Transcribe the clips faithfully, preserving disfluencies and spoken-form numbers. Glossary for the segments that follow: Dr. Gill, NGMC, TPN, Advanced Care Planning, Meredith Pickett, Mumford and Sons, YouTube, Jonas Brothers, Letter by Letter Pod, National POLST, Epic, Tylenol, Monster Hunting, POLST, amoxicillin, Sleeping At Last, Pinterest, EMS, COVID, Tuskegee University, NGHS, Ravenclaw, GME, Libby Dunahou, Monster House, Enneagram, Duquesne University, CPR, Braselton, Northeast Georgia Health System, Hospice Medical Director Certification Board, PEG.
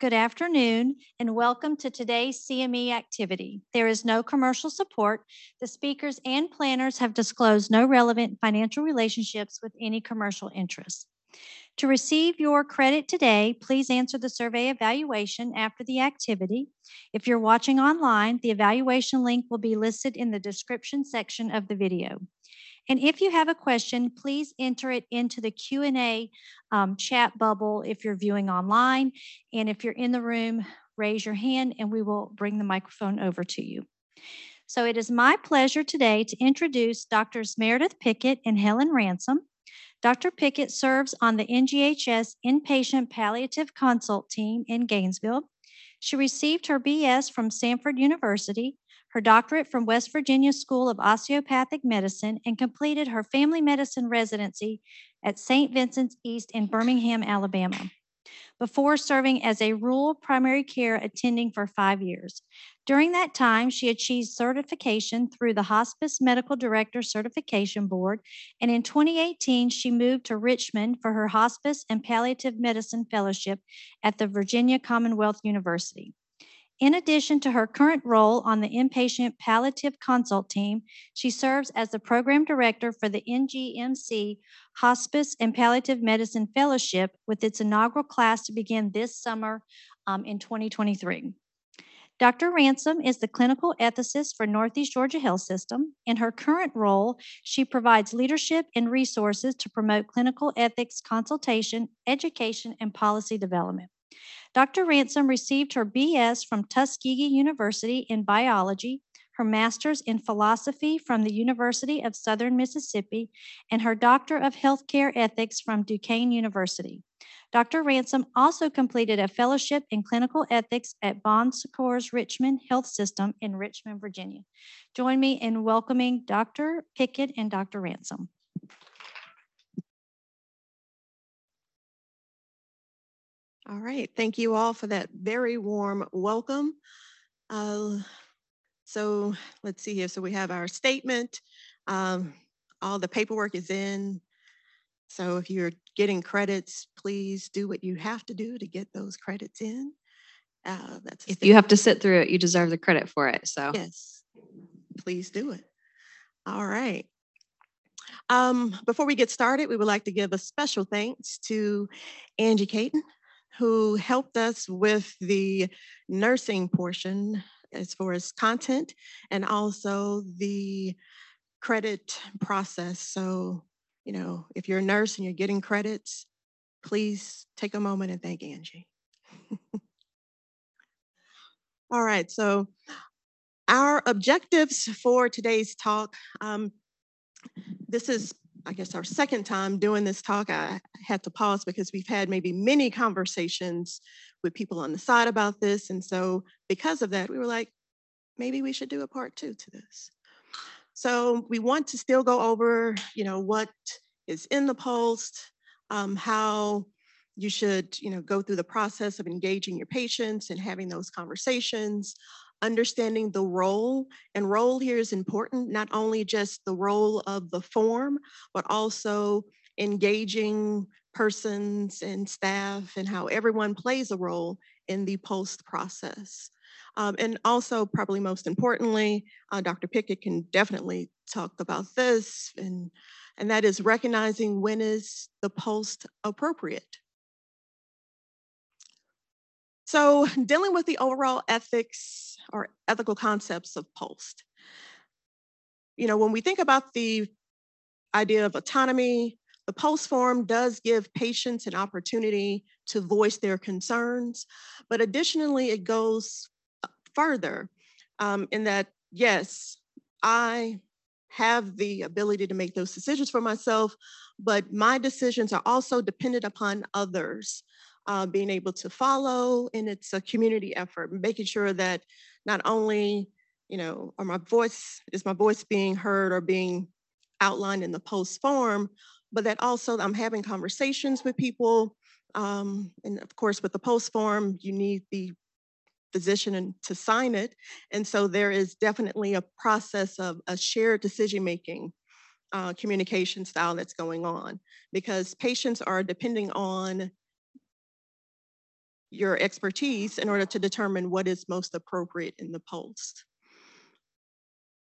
Good afternoon and welcome to today's C M E activity. There is no commercial support. The speakers and planners have disclosed no relevant financial relationships with any commercial interests. To receive your credit today, please answer the survey evaluation after the activity. If you're watching online, the evaluation link will be listed in the description section of the video. And if you have a question, please enter it into the Q and A um, chat bubble if you're viewing online. And if you're in the room, raise your hand and we will bring the microphone over to you. So it is my pleasure today to introduce Doctors Meredith Pickett and Helen Ransom. Doctor Pickett serves on the N G H S Inpatient Palliative Consult Team in Gainesville. She received her B S from Stanford University, her doctorate from West Virginia School of Osteopathic Medicine, and completed her family medicine residency at Saint Vincent's East in Birmingham, Alabama, before serving as a rural primary care attending for five years. During that time, she achieved certification through the Hospice Medical Director Certification Board, and in twenty eighteen, she moved to Richmond for her Hospice and Palliative Medicine Fellowship at the Virginia Commonwealth University. In addition to her current role on the Inpatient Palliative Consult Team, she serves as the Program Director for the N G M C Hospice and Palliative Medicine Fellowship, with its inaugural class to begin this summer um, in twenty twenty-three. Doctor Ransom is the clinical ethicist for Northeast Georgia Health System. In her current role, she provides leadership and resources to promote clinical ethics consultation, education, and policy development. Doctor Ransom received her B S from Tuskegee University in biology, her master's in philosophy from the University of Southern Mississippi, and her doctor of healthcare ethics from Duquesne University. Doctor Ransom also completed a fellowship in clinical ethics at Bon Secours Richmond Health System in Richmond, Virginia. Join me in welcoming Doctor Pickett and Doctor Ransom. All right, thank you all for that very warm welcome. Uh, so let's see here. So we have our statement. Um, all the paperwork is in. So if you're getting credits, please do what you have to do to get those credits in. Uh, that's if you have to sit through it, you deserve the credit for it. So yes, please do it. All right. Um, before we get started, we would like to give a special thanks to Angie Caton, who helped us with the nursing portion as far as content and also the credit process. So, you know, if you're a nurse and you're getting credits, please take a moment and thank Angie. All right, so our objectives for today's talk, um, this is I guess our second time doing this talk. I had to pause because we've had maybe many conversations with people on the side about this. And so because of that, we were like, maybe we should do a part two to this. So we want to still go over, you know, what is in the POLST, um, how you should, you know, go through the process of engaging your patients and having those conversations, understanding the role, and role here is important, not only just the role of the form, but also engaging persons and staff and how everyone plays a role in the POLST process. Um, and also, probably most importantly, uh, Doctor Pickett can definitely talk about this, and, and that is recognizing when is the POLST appropriate. So dealing with the overall ethics or ethical concepts of POLST. You know, when we think about the idea of autonomy, the POLST form does give patients an opportunity to voice their concerns, but additionally, it goes further um, in that, yes, I have the ability to make those decisions for myself, but my decisions are also dependent upon others. Uh, being able to follow, and it's a community effort, making sure that not only, you know, are my voice, is my voice being heard or being outlined in the POLST form, but that also I'm having conversations with people. Um, and of course, with the POLST form, you need the physician and to sign it. And so there is definitely a process of a shared decision-making uh, communication style that's going on, because patients are depending on your expertise in order to determine what is most appropriate in the POLST.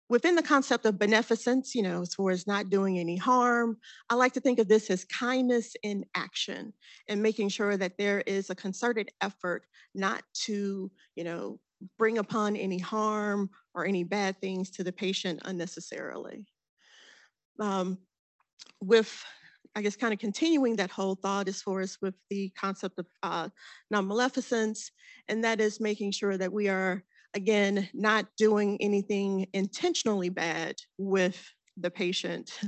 Within the concept of beneficence, you know, as far as not doing any harm, I like to think of this as kindness in action and making sure that there is a concerted effort not to, you know, bring upon any harm or any bad things to the patient unnecessarily. Um, with, I guess, kind of continuing that whole thought as far as with the concept of uh, non-maleficence, and that is making sure that we are, again, not doing anything intentionally bad with the patient,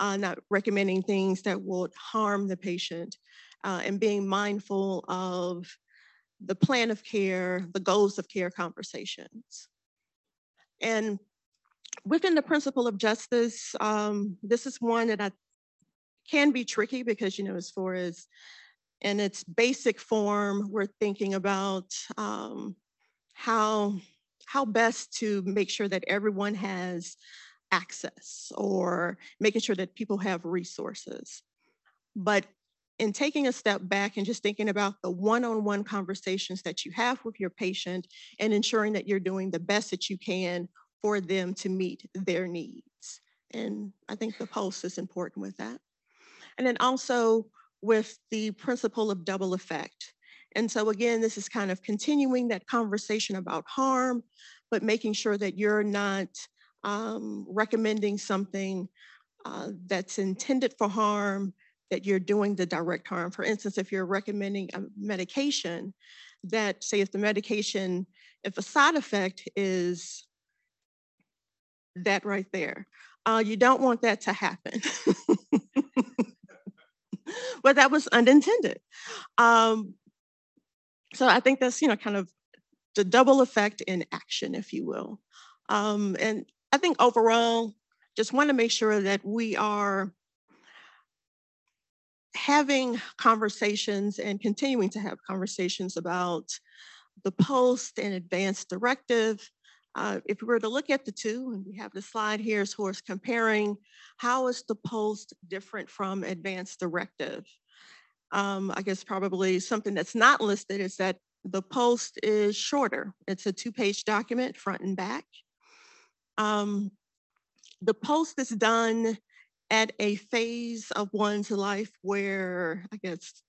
uh, not recommending things that would harm the patient, uh, and being mindful of the plan of care, the goals of care conversations. And within the principle of justice, um, this is one that I can be tricky because, you know, as far as in its basic form, we're thinking about um, How, how best to make sure that everyone has access or making sure that people have resources. But in taking a step back and just thinking about the one-on-one conversations that you have with your patient and ensuring that you're doing the best that you can for them to meet their needs. And I think the POLST is important with that. And then also with the principle of double effect. And so again, this is kind of continuing that conversation about harm, but making sure that you're not um, recommending something uh, that's intended for harm, that you're doing the direct harm. For instance, if you're recommending a medication that, say if the medication, if a side effect is that right there, uh, you don't want that to happen. But that was unintended. Um, So I think that's, you know, kind of the double effect in action, if you will. Um, and I think overall, just want to make sure that we are having conversations and continuing to have conversations about the POLST and advanced directive. Uh, if we were to look at the two, and we have the slide here as far as comparing, how is the POLST different from advanced directive? Um, I guess probably something that's not listed is that the POLST is shorter. It's a two-page document, front and back. Um, the POLST is done at a phase of one's life where, I guess,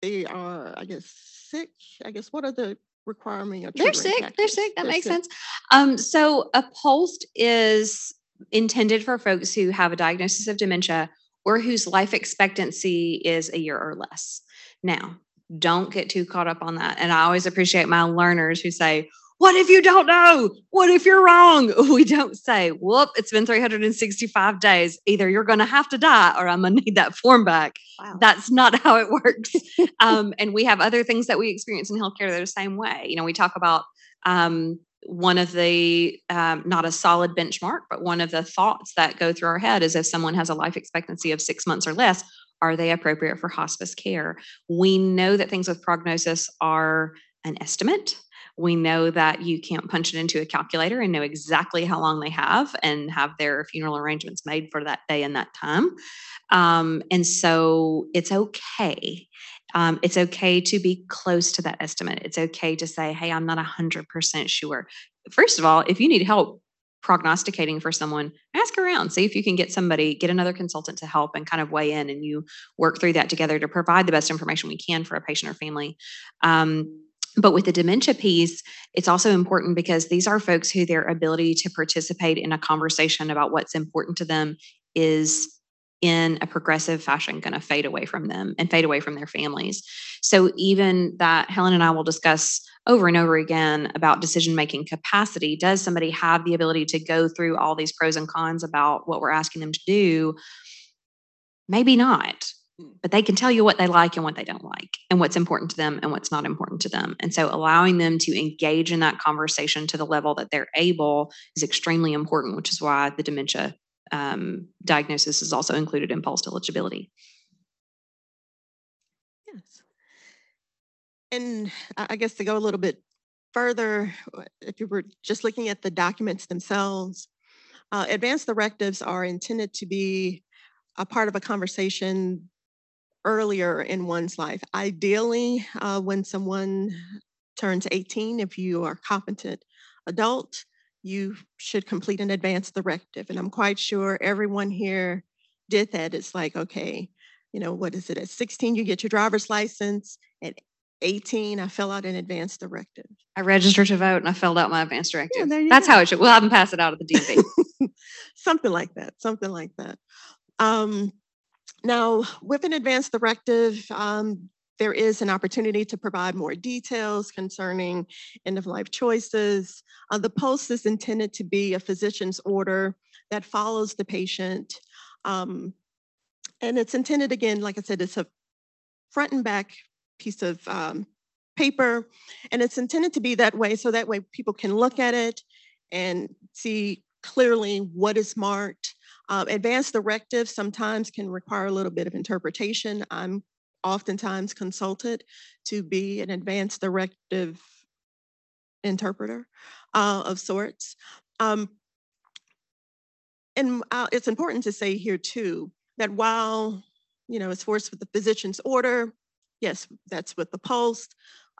they are, I guess, sick. I guess, what are the requirements? They're sick. Factors? They're sick. That They're makes sick. sense. Um, so a POLST is intended for folks who have a diagnosis of dementia or whose life expectancy is a year or less. Now, don't get too caught up on that. And I always appreciate my learners who say, what if you don't know? What if you're wrong? We don't say, whoop, it's been three hundred sixty-five days. Either you're going to have to die or I'm going to need that form back. Wow. That's not how it works. um, and we have other things that we experience in healthcare that are the same way. You know, we talk about um, one of the, um, not a solid benchmark, but one of the thoughts that go through our head is if someone has a life expectancy of six months or less, are they appropriate for hospice care? We know that things with prognosis are an estimate. We know that you can't punch it into a calculator and know exactly how long they have and have their funeral arrangements made for that day and that time. Um, and so it's okay. Um, it's okay to be close to that estimate. It's okay to say, hey, I'm not one hundred percent sure. First of all, if you need help prognosticating for someone, ask around, see if you can get somebody, get another consultant to help and kind of weigh in, and you work through that together to provide the best information we can for a patient or family. Um, But with the dementia piece, it's also important because these are folks who their ability to participate in a conversation about what's important to them is in a progressive fashion going to fade away from them and fade away from their families. So even that Helen and I will discuss over and over again about decision-making capacity. Does somebody have the ability to go through all these pros and cons about what we're asking them to do? Maybe not. But they can tell you what they like and what they don't like and what's important to them and what's not important to them. And so allowing them to engage in that conversation to the level that they're able is extremely important, which is why the dementia um, diagnosis is also included in POLST eligibility. Yes. And I guess to go a little bit further, if you were just looking at the documents themselves, uh, advanced directives are intended to be a part of a conversation earlier in one's life. Ideally, uh, when someone turns eighteen, if you are a competent adult, you should complete an advance directive. And I'm quite sure everyone here did that. It's like, okay, you know, what is it? At sixteen, you get your driver's license. At eighteen, I fill out an advance directive. I registered to vote and I filled out my advance directive. Yeah, there you That's go. How it should. We'll have them pass it out at the D M V. Something like that. Something like that. Um, now, with an advance directive, um, there is an opportunity to provide more details concerning end-of-life choices. Uh, the POLST is intended to be a physician's order that follows the patient. Um, and it's intended, again, like I said, it's a front and back piece of um, paper. And it's intended to be that way, so that way people can look at it and see clearly what is marked. Uh, advanced directives sometimes can require a little bit of interpretation. I'm oftentimes consulted to be an advanced directive interpreter uh, of sorts. Um, and uh, it's important to say here too, that while, you know, it's forced with the physician's order, yes, that's with the POLST,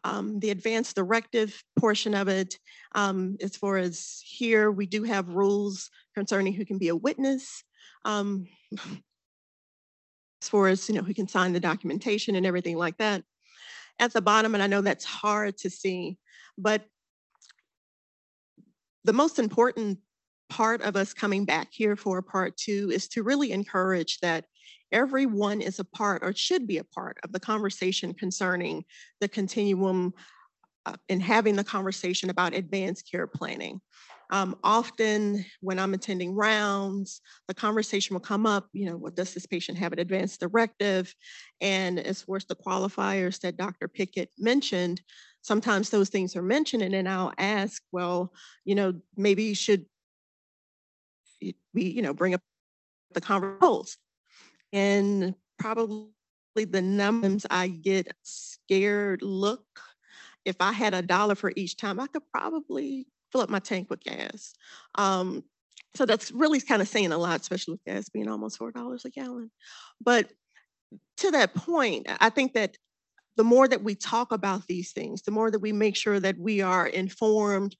um, the advanced directive portion of it, um, as far as here, we do have rules concerning who can be a witness. Um, as far as, you know, who can sign the documentation and everything like that. At the bottom, and I know that's hard to see, but the most important part of us coming back here for part two is to really encourage that everyone is a part, or should be a part, of the conversation concerning the continuum uh, and having the conversation about advanced care planning. Um, often when I'm attending rounds, the conversation will come up, you know, well, does this patient have an advanced directive? And as far as the qualifiers that Doctor Pickett mentioned, sometimes those things are mentioned, and then I'll ask, well, you know, maybe you should, we, you know, bring up the conversation. And probably the numbers I get scared look, if I had a dollar for each time, I could probably fill up my tank with gas. Um, so that's really kind of saying a lot, especially with gas being almost four dollars a gallon. But to that point, I think that the more that we talk about these things, the more that we make sure that we are informed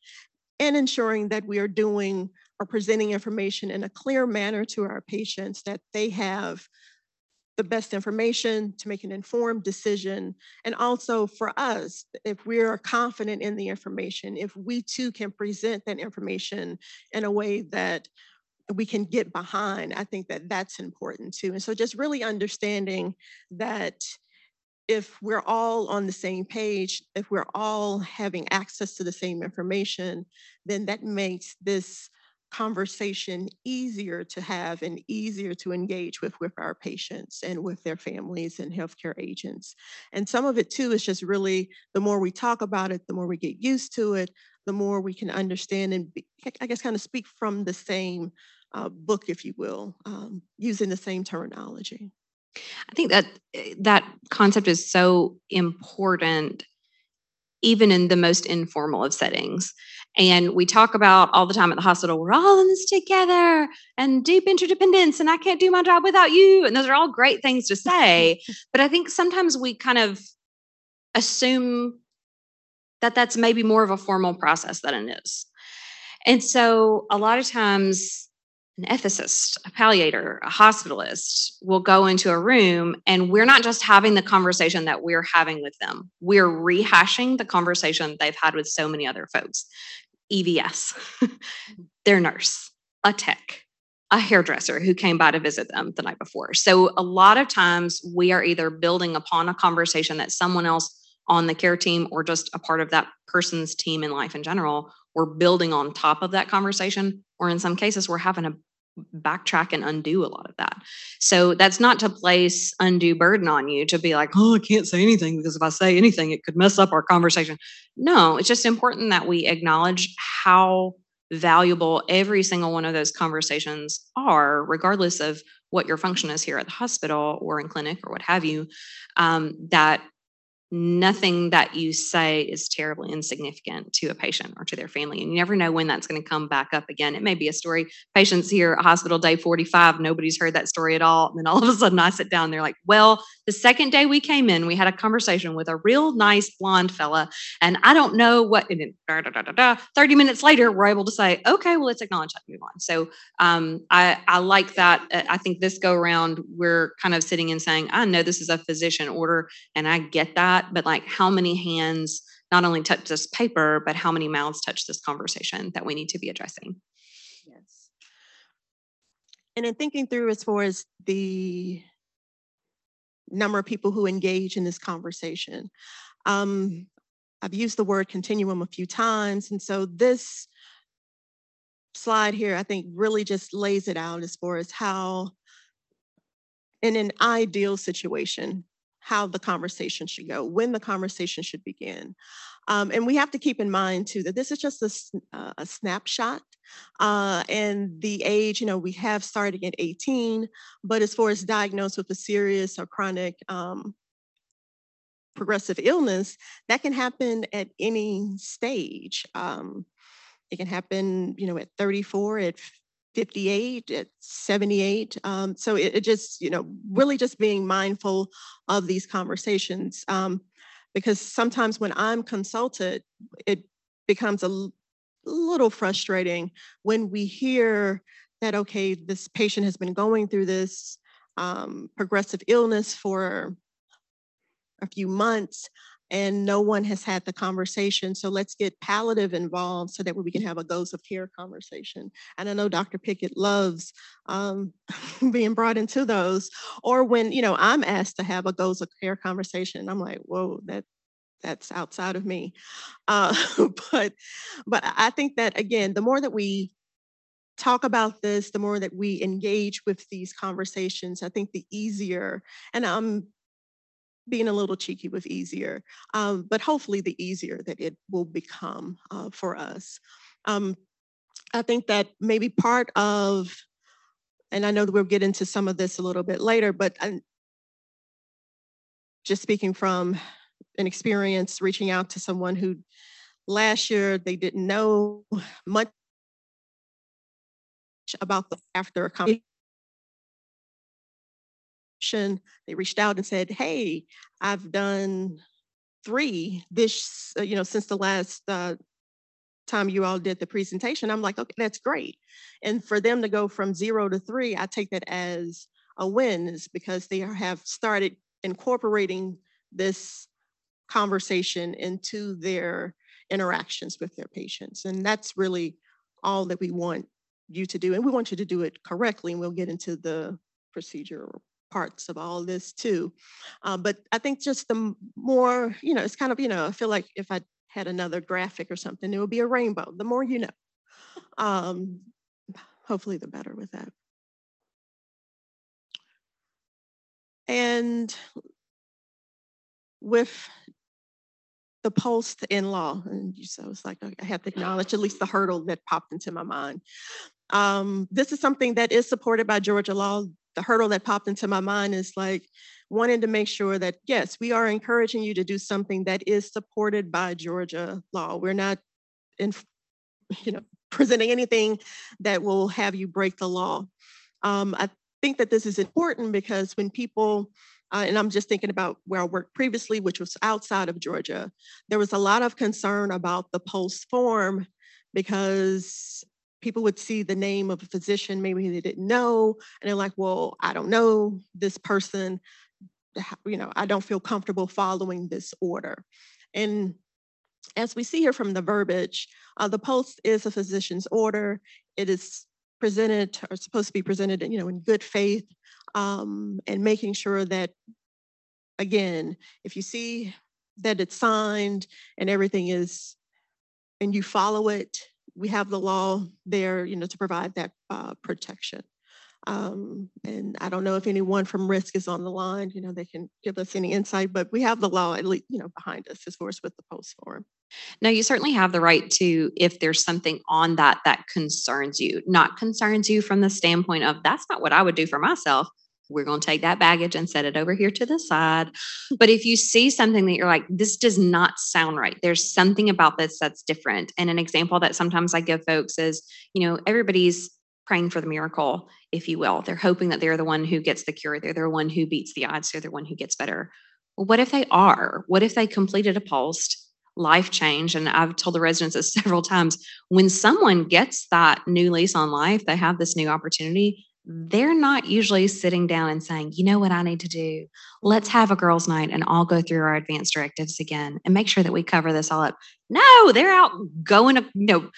and ensuring that we are doing or presenting information in a clear manner to our patients, that they have the best information to make an informed decision. And also for us, if we are confident in the information, if we too can present that information in a way that we can get behind, I think that that's important too. And so just really understanding that if we're all on the same page, if we're all having access to the same information, then that makes this conversation easier to have and easier to engage with with our patients and with their families and healthcare agents. And some of it too is just really, the more we talk about it, the more we get used to it, the more we can understand and be, I guess, kind of speak from the same uh, book, if you will, um, using the same terminology. I think that that concept is so important, even in the most informal of settings. And we talk about all the time at the hospital, we're all in this together and deep interdependence, and I can't do my job without you. And those are all great things to say. But I think sometimes we kind of assume that that's maybe more of a formal process than it is. And so a lot of times an ethicist, a palliator, a hospitalist will go into a room, and we're not just having the conversation that we're having with them. We're rehashing the conversation they've had with so many other folks. E V S, their nurse, a tech, a hairdresser who came by to visit them the night before. So a lot of times we are either building upon a conversation that someone else on the care team, or just a part of that person's team in life in general, we're building on top of that conversation, or in some cases we're having to backtrack and undo a lot of that. So that's not to place undue burden on you to be like, oh, I can't say anything because if I say anything, it could mess up our conversation. No, it's just important that we acknowledge how valuable every single one of those conversations are, regardless of what your function is here at the hospital or in clinic or what have you, um, that nothing that you say is terribly insignificant to a patient or to their family. And you never know when that's going to come back up again. It may be a story. Patients here at hospital day forty-five, nobody's heard that story at all. And then all of a sudden I sit down, they're like, well, the second day we came in, we had a conversation with a real nice blonde fella. And I don't know what, and then, da, da, da, da, da, thirty minutes later, we're able to say, okay, well, let's acknowledge that and move on. So um, I, I like that. I think this go around, we're kind of sitting and saying, I know this is a physician order and I get that. But like, how many hands not only touch this paper, but how many mouths touch this conversation that we need to be addressing? Yes. And in thinking through as far as the number of people who engage in this conversation, um, I've used the word continuum a few times. And so this slide here, I think, really just lays it out as far as how, in an ideal situation, how the conversation should go, when the conversation should begin. Um, and we have to keep in mind too, that this is just a, uh, a snapshot uh, and the age, you know, we have starting at eighteen, but as far as diagnosed with a serious or chronic um, progressive illness, that can happen at any stage. Um, it can happen, you know, at thirty-four, at fifty-eight, at seventy-eight. Um, so it, it just, you know, really just being mindful of these conversations, um, because sometimes when I'm consulted, it becomes a l- little frustrating when we hear that, okay, this patient has been going through this um, progressive illness for a few months and no one has had the conversation. So let's get palliative involved so that we can have a goals of care conversation. And I know Doctor Pickett loves um, being brought into those. Or when, you know, I'm asked to have a goals of care conversation, I'm like, whoa, that that's outside of me. Uh, but but I think that, again, the more that we talk about this, the more that we engage with these conversations, I think the easier, and I'm being a little cheeky with easier, um, but hopefully the easier that it will become uh, for us. Um, I think that maybe part of, and I know that we'll get into some of this a little bit later, but I'm just speaking from an experience reaching out to someone who last year, they didn't know much about the after a conversation. They reached out and said, hey, I've done three this, you know, since the last uh, time you all did the presentation. I'm like, okay, that's great. And for them to go from zero to three, I take that as a win, is because they have started incorporating this conversation into their interactions with their patients. And that's really all that we want you to do. And we want you to do it correctly. And we'll get into the procedure parts of all this too. Uh, but I think just the more, you know, it's kind of, you know, I feel like if I had another graphic or something, it would be a rainbow. The more you know, um, hopefully the better with that. And with the POLST in law, and so it's like, I have to acknowledge at least the hurdle that popped into my mind. Um, this is something that is supported by Georgia law. The hurdle that popped into my mind is like wanting to make sure that, yes, we are encouraging you to do something that is supported by Georgia law. We're not, in, you know, presenting anything that will have you break the law. Um, I think that this is important because when people, uh, and I'm just thinking about where I worked previously, which was outside of Georgia, there was a lot of concern about the POLST form because people would see the name of a physician maybe they didn't know, and they're like, well, I don't know this person, you know, I don't feel comfortable following this order. And as we see here from the verbiage, uh, the POLST is a physician's order. It is presented or supposed to be presented, you know, in good faith, um, and making sure that, again, if you see that it's signed and everything is, and you follow it, we have the law there, you know, to provide that uh, protection. Um, and I don't know if anyone from risk is on the line, you know, they can give us any insight, but we have the law at least, you know, behind us as far as with the POLST form. No, you certainly have the right to, if there's something on that that concerns you, not concerns you from the standpoint of that's not what I would do for myself, we're going to take that baggage and set it over here to the side. But if you see something that you're like, this does not sound right, there's something about this that's different. And an example that sometimes I give folks is, you know, everybody's praying for the miracle, if you will. They're hoping that they're the one who gets the cure. They're the one who beats the odds. They're the one who gets better. Well, what if they are? What if they completed a POLST? Life change. And I've told the residents this several times, when someone gets that new lease on life, they have this new opportunity, they're not usually sitting down and saying, you know what I need to do? Let's have a girls' night and I'll go through our advanced directives again and make sure that we cover this all up. No, they're out going to, you know,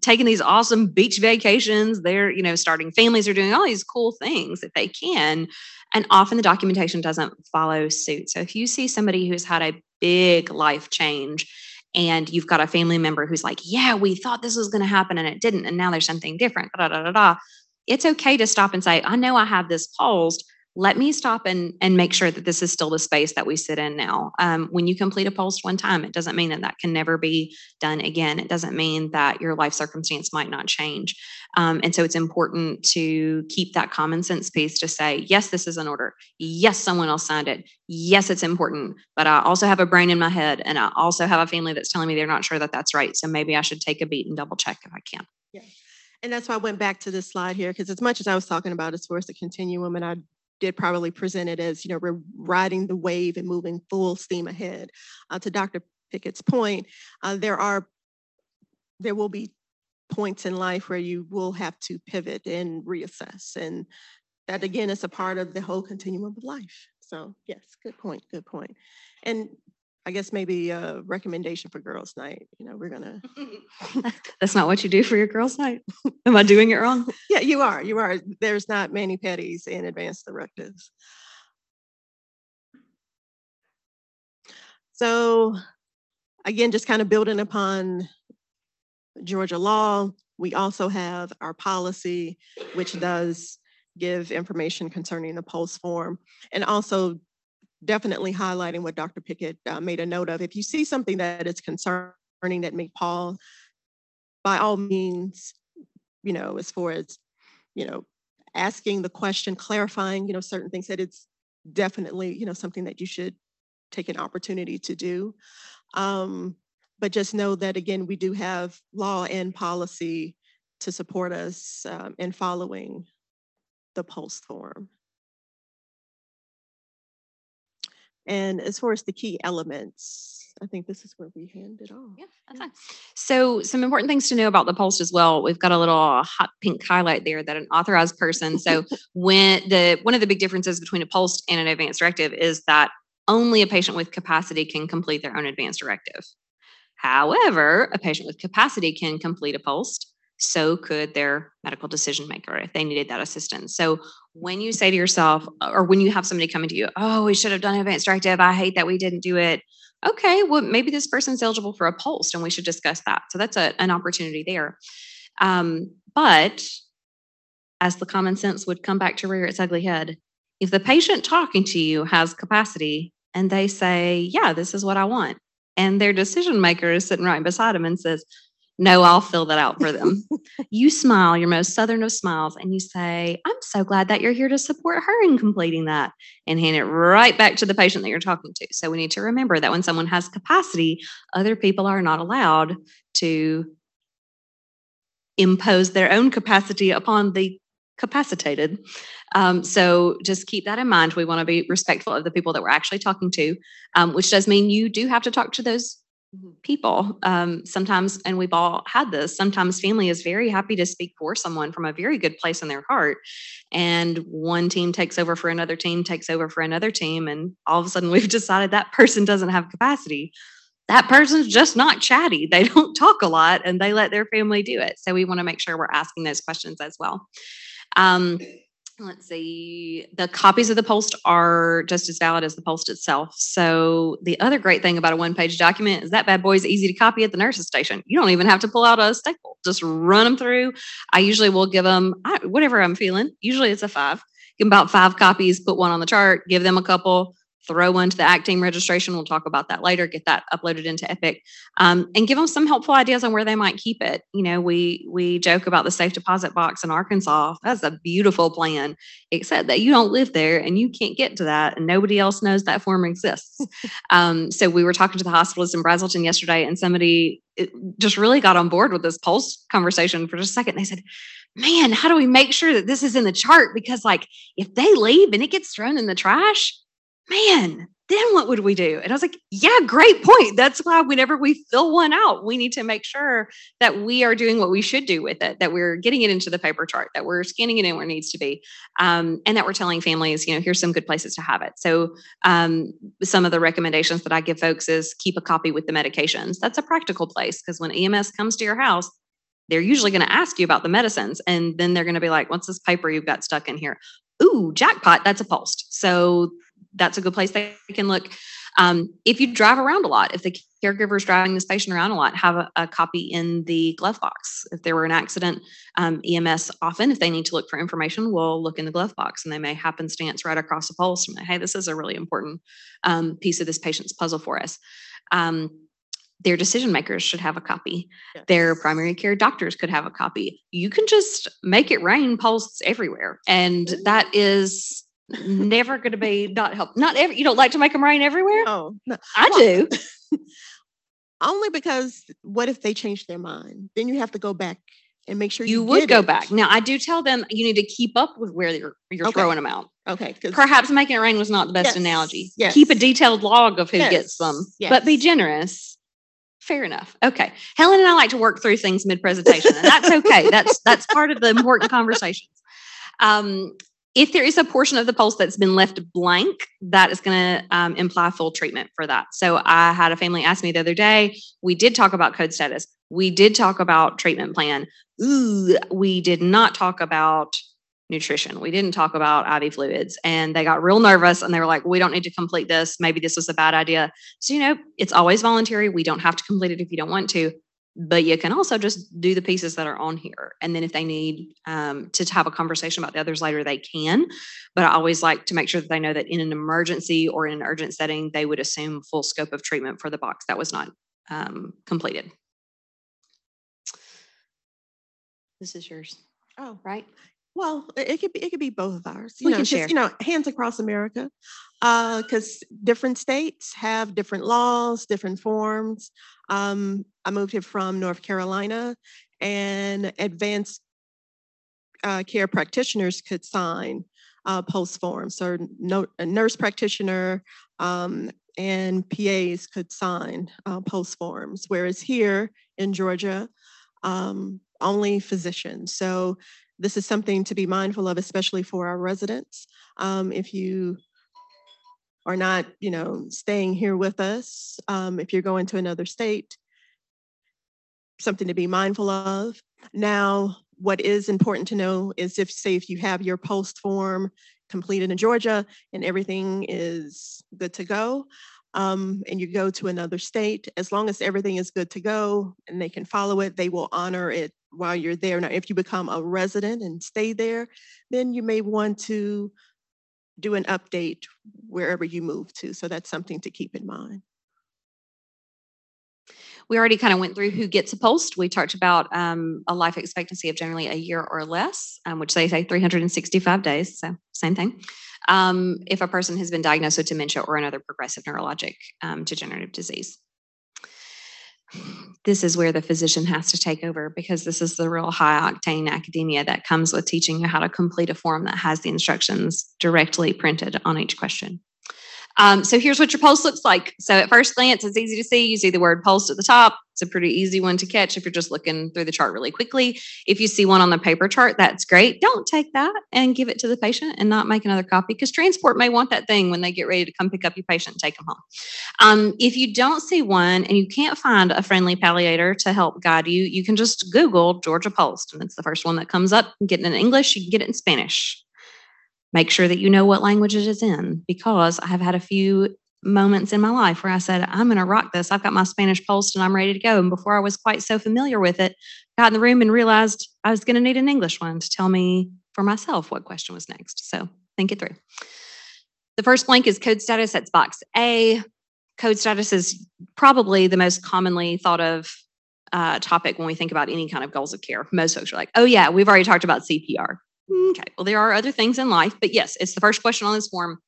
taking these awesome beach vacations. They're, you know, starting families, are doing all these cool things that they can. And often the documentation doesn't follow suit. So if you see somebody who's had a big life change and you've got a family member who's like, yeah, we thought this was going to happen and it didn't, and now there's something different, da, da, da, da, it's okay to stop and say, I know I have this POLST. Let me stop and, and make sure that this is still the space that we sit in now. Um, when you complete a POLST one time, it doesn't mean that that can never be done again. It doesn't mean that your life circumstance might not change. Um, and so it's important to keep that common sense piece to say, yes, this is an order. Yes, someone else signed it. Yes, it's important. But I also have a brain in my head, and I also have a family that's telling me they're not sure that that's right. So maybe I should take a beat and double check if I can. Yeah. And that's why I went back to this slide here, because as much as I was talking about as far as the continuum, and I did probably present it as, you know, we're riding the wave and moving full steam ahead. Uh, to Doctor Pickett's point, uh, there are, there will be points in life where you will have to pivot and reassess. And that, again, is a part of the whole continuum of life. So, yes, good point, good point. And I guess maybe a recommendation for girls' night. You know, we're gonna. That's not what you do for your girls' night. Am I doing it wrong? Yeah, you are. You are. There's not many petties in advanced directives. So, again, just kind of building upon Georgia law, we also have our policy, which does give information concerning the POLST form, and also definitely highlighting what Doctor Pickett uh, made a note of. If you see something that is concerning that may pause, by all means, you know, as far as, you know, asking the question, clarifying, you know, certain things, that it's definitely, you know, something that you should take an opportunity to do. Um, but just know that, again, we do have law and policy to support us um, in following the POLST form. And as far as the key elements, I think this is where we hand it off. Yeah, that's fine. So some important things to know about the POLST as well. We've got a little hot pink highlight there that an authorized person. So when the one of the big differences between a POLST and an advanced directive is that only a patient with capacity can complete their own advanced directive. However, a patient with capacity can complete a POLST. So could their medical decision maker if they needed that assistance. So when you say to yourself, or when you have somebody coming to you, oh, we should have done an advanced directive. I hate that we didn't do it. Okay, well, maybe this person's eligible for a POLST and we should discuss that. So that's a, an opportunity there. Um, but as the common sense would come back to rear its ugly head, if the patient talking to you has capacity and they say, yeah, this is what I want, and their decision maker is sitting right beside them and says, no, I'll fill that out for them. You smile, your most southern of smiles, and you say, I'm so glad that you're here to support her in completing that, and hand it right back to the patient that you're talking to. So we need to remember that when someone has capacity, other people are not allowed to impose their own capacity upon the capacitated. Um, so just keep that in mind. We want to be respectful of the people that we're actually talking to, um, which does mean you do have to talk to those people. Um, sometimes, and we've all had this, sometimes family is very happy to speak for someone from a very good place in their heart. And one team takes over for another team, takes over for another team. And all of a sudden we've decided that person doesn't have capacity. That person's just not chatty. They don't talk a lot and they let their family do it. So we want to make sure we're asking those questions as well. Um, Let's see, the copies of the POLST are just as valid as the POLST itself. So the other great thing about a one-page document is that bad boy is easy to copy at the nurse's station. You don't even have to pull out a staple. Just run them through. I usually will give them I, whatever I'm feeling. Usually it's a five. Give them about five copies, put one on the chart, give them a couple, throw into the act team registration. We'll talk about that later, get that uploaded into Epic, um, and give them some helpful ideas on where they might keep it. You know, we we joke about the safe deposit box in Arkansas. That's a beautiful plan, except that you don't live there and you can't get to that, and nobody else knows that form exists. um, so we were talking to the hospitalists in Braselton yesterday, and somebody It just really got on board with this POLST conversation for just a second. They said, man, how do we make sure that this is in the chart? Because like, if they leave and it gets thrown in the trash, man, then what would we do? And I was like, yeah, great point. That's why whenever we fill one out, we need to make sure that we are doing what we should do with it, that we're getting it into the paper chart, that we're scanning it in where it needs to be, um, and that we're telling families, you know, here's some good places to have it. So um, some of the recommendations that I give folks is keep a copy with the medications. That's a practical place, because when E M S comes to your house, they're usually going to ask you about the medicines, and then they're going to be like, what's this paper you've got stuck in here? Ooh, jackpot, that's a POLST. So that's a good place they can look. Um, if you drive around a lot, if the caregiver is driving this patient around a lot, have a, a copy in the glove box. If there were an accident, um, E M S often, if they need to look for information, will look in the glove box, and they may happenstance right across the POLST and say, hey, this is a really important um, piece of this patient's puzzle for us. Um, Their decision makers should have a copy. Yes. Their primary care doctors could have a copy. You can just make it rain POLSTs everywhere. And that is never going to be not help. Not every, you don't like to make them rain everywhere? No, no. I well, do. Only because what if they change their mind? Then you have to go back and make sure you, you would go it. back. Now, I do tell them you need to keep up with where you're, you're okay. throwing them out. Okay. Perhaps making it rain was not the best yes, analogy. Yes. Keep a detailed log of who yes, gets them, yes. but be generous. Fair enough. Okay. Helen and I like to work through things mid-presentation, and that's okay. that's that's part of the important conversations. Um, if there is a portion of the POLST that's been left blank, that is going to um, imply full treatment for that. So I had a family ask me the other day, we did talk about code status. We did talk about treatment plan. Ooh, we did not talk about nutrition. We didn't talk about I V fluids, and they got real nervous, and they were like, we don't need to complete this. Maybe this was a bad idea. So, you know, it's always voluntary. We don't have to complete it if you don't want to, but you can also just do the pieces that are on here. And then if they need um, to have a conversation about the others later, they can, but I always like to make sure that they know that in an emergency or in an urgent setting, they would assume full scope of treatment for the box that was not um, completed. This is yours. Oh, right. Well, it could be it could be both of ours. You we know, can share. Just, you know, Hands Across America, because uh, different states have different laws, different forms. Um, I moved here from North Carolina, and advanced uh, care practitioners could sign uh, POLST forms. So, no, a nurse practitioner um, and P As could sign uh, POLST forms, whereas here in Georgia, um, only physicians. So. This is something to be mindful of, especially for our residents. Um, if you are not, you know, staying here with us, um, if you're going to another state, something to be mindful of. Now, what is important to know is if, say, if you have your POLST form completed in Georgia and everything is good to go, um, and you go to another state, as long as everything is good to go and they can follow it, they will honor it while you're there. Now, if you become a resident and stay there, then you may want to do an update wherever you move to. So that's something to keep in mind. We already kind of went through who gets a POLST. We talked about um, a life expectancy of generally a year or less, um, which they say three hundred sixty-five days. So same thing. Um, if a person has been diagnosed with dementia or another progressive neurologic um, degenerative disease. This is where the physician has to take over, because this is the real high octane academia that comes with teaching you how to complete a form that has the instructions directly printed on each question. Um, so here's what your POLST looks like. So at first glance, it's easy to see. You see the word POLST at the top. It's a pretty easy one to catch if you're just looking through the chart really quickly. If you see one on the paper chart, that's great. Don't take that and give it to the patient and not make another copy, because transport may want that thing when they get ready to come pick up your patient and take them home. Um, if you don't see one and you can't find a friendly palliator to help guide you, you can just Google Georgia POLST, and it's the first one that comes up. You can get it in English. You can get it in Spanish. Make sure that you know what language it is in, because I have had a few moments in my life where I said, I'm going to rock this. I've got my Spanish POLST and I'm ready to go. And before I was quite so familiar with it, got in the room and realized I was going to need an English one to tell me for myself what question was next. So think it through. The first blank is code status. That's box A. Code status is probably the most commonly thought of uh, topic when we think about any kind of goals of care. Most folks are like, oh yeah, we've already talked about C P R. Okay, well, there are other things in life, but yes, it's the first question on this form.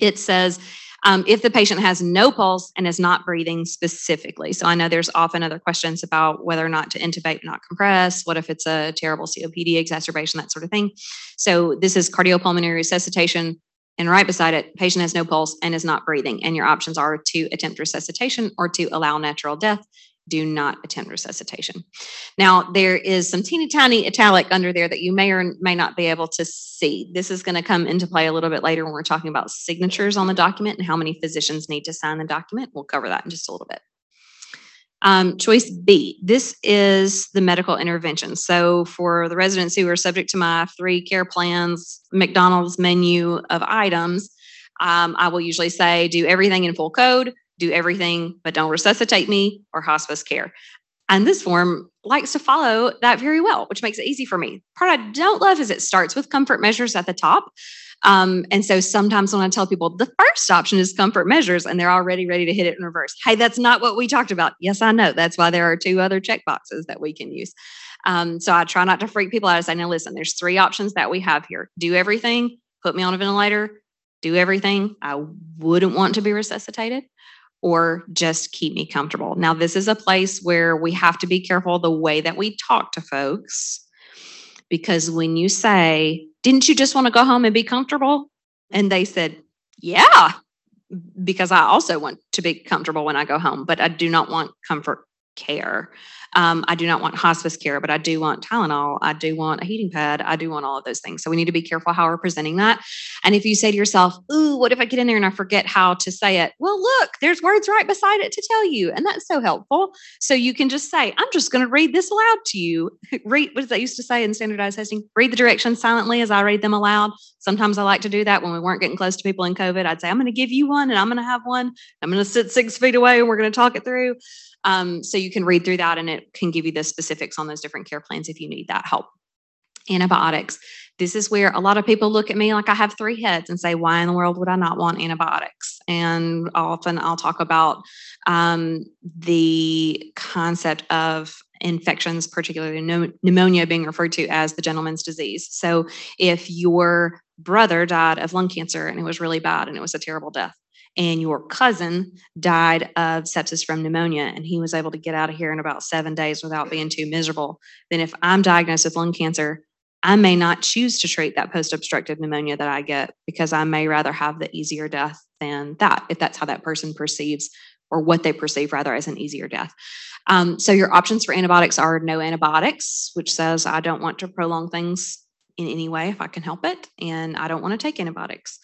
It says, um, if the patient has no pulse and is not breathing specifically. So I know there's often other questions about whether or not to intubate, not compress. What if it's a terrible C O P D exacerbation, that sort of thing. So this is cardiopulmonary resuscitation. And right beside it, patient has no pulse and is not breathing. And your options are to attempt resuscitation or to allow natural death. Do not attempt resuscitation. Now, there is some teeny tiny italic under there that you may or may not be able to see. This is going to come into play a little bit later when we're talking about signatures on the document and how many physicians need to sign the document. We'll cover that in just a little bit. Um, choice B, this is the medical intervention. So for the residents who are subject to my three care plans, McDonald's menu of items, um, I will usually say do everything in full code, do everything, but don't resuscitate me, or hospice care. And this form likes to follow that very well, which makes it easy for me. Part I don't love is it starts with comfort measures at the top. Um, and so sometimes when I tell people the first option is comfort measures and they're already ready to hit it in reverse. Hey, that's not what we talked about. Yes, I know. That's why there are two other checkboxes that we can use. Um, so I try not to freak people out. I say, now listen, there's three options that we have here. Do everything, put me on a ventilator, do everything. I wouldn't want to be resuscitated. Or just keep me comfortable. Now, this is a place where we have to be careful the way that we talk to folks, because when you say, didn't you just want to go home and be comfortable? And they said, yeah, because I also want to be comfortable when I go home, but I do not want comfort care. Um, I do not want hospice care, but I do want Tylenol. I do want a heating pad. I do want all of those things. So we need to be careful how we're presenting that. And if you say to yourself, ooh, what if I get in there and I forget how to say it? Well, look, there's words right beside it to tell you. And that's so helpful. So you can just say, I'm just going to read this aloud to you. Read, what does that used to say in standardized testing? Read the directions silently as I read them aloud. Sometimes I like to do that when we weren't getting close to people in COVID. I'd say, I'm going to give you one and I'm going to have one. I'm going to sit six feet away and we're going to talk it through. Um, so you can read through that and it can give you the specifics on those different care plans if you need that help. Antibiotics. This is where a lot of people look at me like I have three heads and say, why in the world would I not want antibiotics? And often I'll talk about um, the concept of infections, particularly pneumonia, being referred to as the gentleman's disease. So if your brother died of lung cancer and it was really bad and it was a terrible death, and your cousin died of sepsis from pneumonia, and he was able to get out of here in about seven days without being too miserable, then if I'm diagnosed with lung cancer, I may not choose to treat that post-obstructive pneumonia that I get because I may rather have the easier death than that, if that's how that person perceives or what they perceive rather as an easier death. Um, so your options for antibiotics are no antibiotics, which says I don't want to prolong things in any way if I can help it, and I don't want to take antibiotics,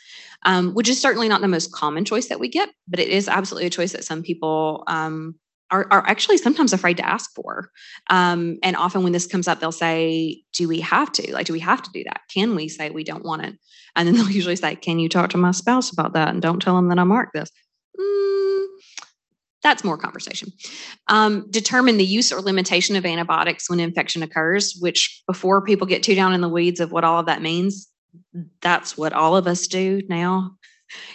um, which is certainly not the most common choice that we get, but it is absolutely a choice that some people um, are, are actually sometimes afraid to ask for. Um, and often when this comes up, they'll say, do we have to? Like, do we have to do that? Can we say we don't want it? And then they'll usually say, can you talk to my spouse about that and don't tell them that I marked this? Mm. That's more conversation. Um, determine the use or limitation of antibiotics when infection occurs, which before people get too down in the weeds of what all of that means, that's what all of us do now.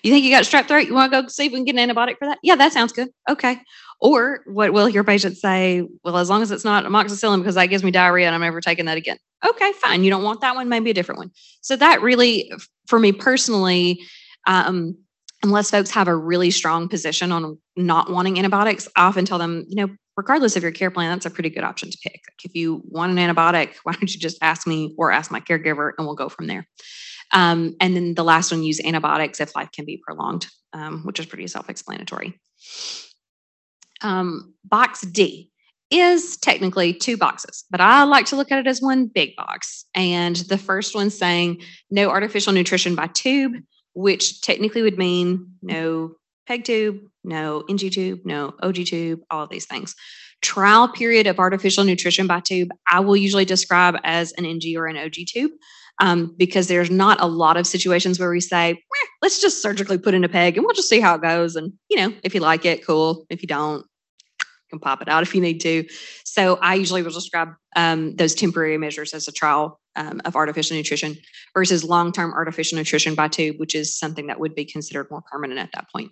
You think you got strep throat? You want to go see if we can get an antibiotic for that? Yeah, that sounds good. Okay. Or what will your patient say? Well, as long as it's not amoxicillin because that gives me diarrhea and I'm never taking that again. Okay, fine. You don't want that one? Maybe a different one. So that really, for me personally, um, unless folks have a really strong position on not wanting antibiotics, I often tell them, you know, regardless of your care plan, that's a pretty good option to pick. Like, if you want an antibiotic, why don't you just ask me or ask my caregiver and we'll go from there. Um, and then the last one, use antibiotics if life can be prolonged, um, which is pretty self-explanatory. Um, box D is technically two boxes, but I like to look at it as one big box. And the first one saying no artificial nutrition by tube, which technically would mean no PEG tube, no N G tube, no O G tube, all of these things. Trial period of artificial nutrition by tube, I will usually describe as an N G or an O G tube um, because there's not a lot of situations where we say, let's just surgically put in a PEG and we'll just see how it goes. And, you know, if you like it, cool. If you don't, can pop it out if you need to. So I usually will describe um, those temporary measures as a trial um, of artificial nutrition versus long-term artificial nutrition by tube, which is something that would be considered more permanent at that point.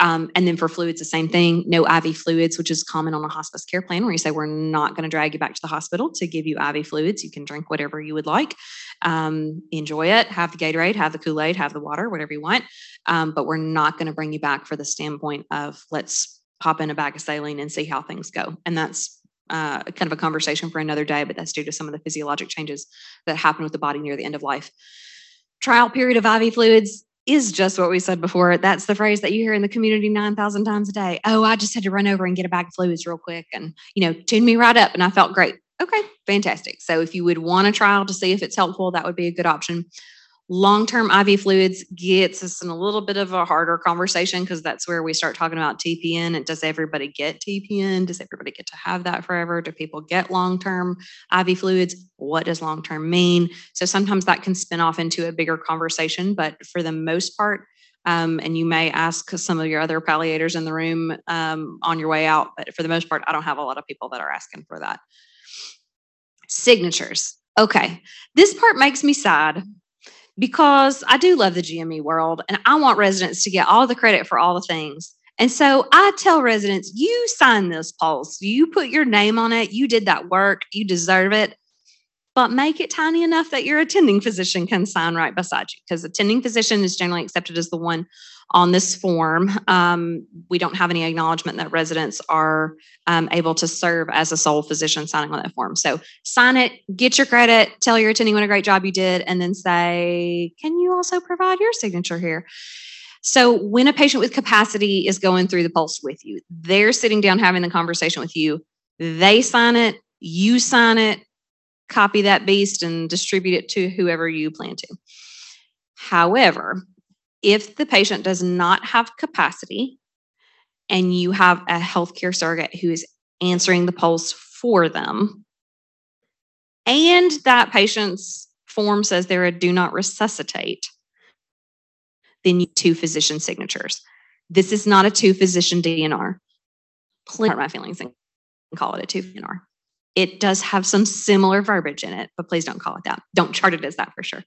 Um, and then for fluids, the same thing, no I V fluids, which is common on a hospice care plan where you say, we're not going to drag you back to the hospital to give you I V fluids. You can drink whatever you would like. Um, enjoy it, have the Gatorade, have the Kool-Aid, have the water, whatever you want. Um, but we're not going to bring you back for the standpoint of let's pop in a bag of saline and see how things go. And that's uh, kind of a conversation for another day, but that's due to some of the physiologic changes that happen with the body near the end of life. Trial period of I V fluids is just what we said before. That's the phrase that you hear in the community nine thousand times a day. Oh, I just had to run over and get a bag of fluids real quick and, you know, tune me right up and I felt great. Okay, fantastic. So if you would want a trial to see if it's helpful, that would be a good option. Long-term I V fluids gets us in a little bit of a harder conversation because that's where we start talking about T P N and does everybody get T P N? Does everybody get to have that forever? Do people get long-term I V fluids? What does long-term mean? So sometimes that can spin off into a bigger conversation, but for the most part, um, and you may ask some of your other palliators in the room um, on your way out, but for the most part, I don't have a lot of people that are asking for that. Signatures. Okay, this part makes me sad, because I do love the G M E world and I want residents to get all the credit for all the things. And so I tell residents, you sign this POLST, you put your name on it, you did that work, you deserve it, but make it tiny enough that your attending physician can sign right beside you, because attending physician is generally accepted as the one on this form. Um, we don't have any acknowledgement that residents are um, able to serve as a sole physician signing on that form. So sign it, get your credit, tell your attending what a great job you did, and then say, can you also provide your signature here? So when a patient with capacity is going through the POLST with you, they're sitting down having the conversation with you, they sign it, you sign it, copy that beast and distribute it to whoever you plan to. However, if the patient does not have capacity and you have a healthcare surrogate who is answering the POLST for them, and that patient's form says they're a do not resuscitate, then you need two physician signatures. This is not a two physician D N R. Please hurt my feelings and call it a two D N R. It does have some similar verbiage in it, but please don't call it that. Don't chart it as that for sure.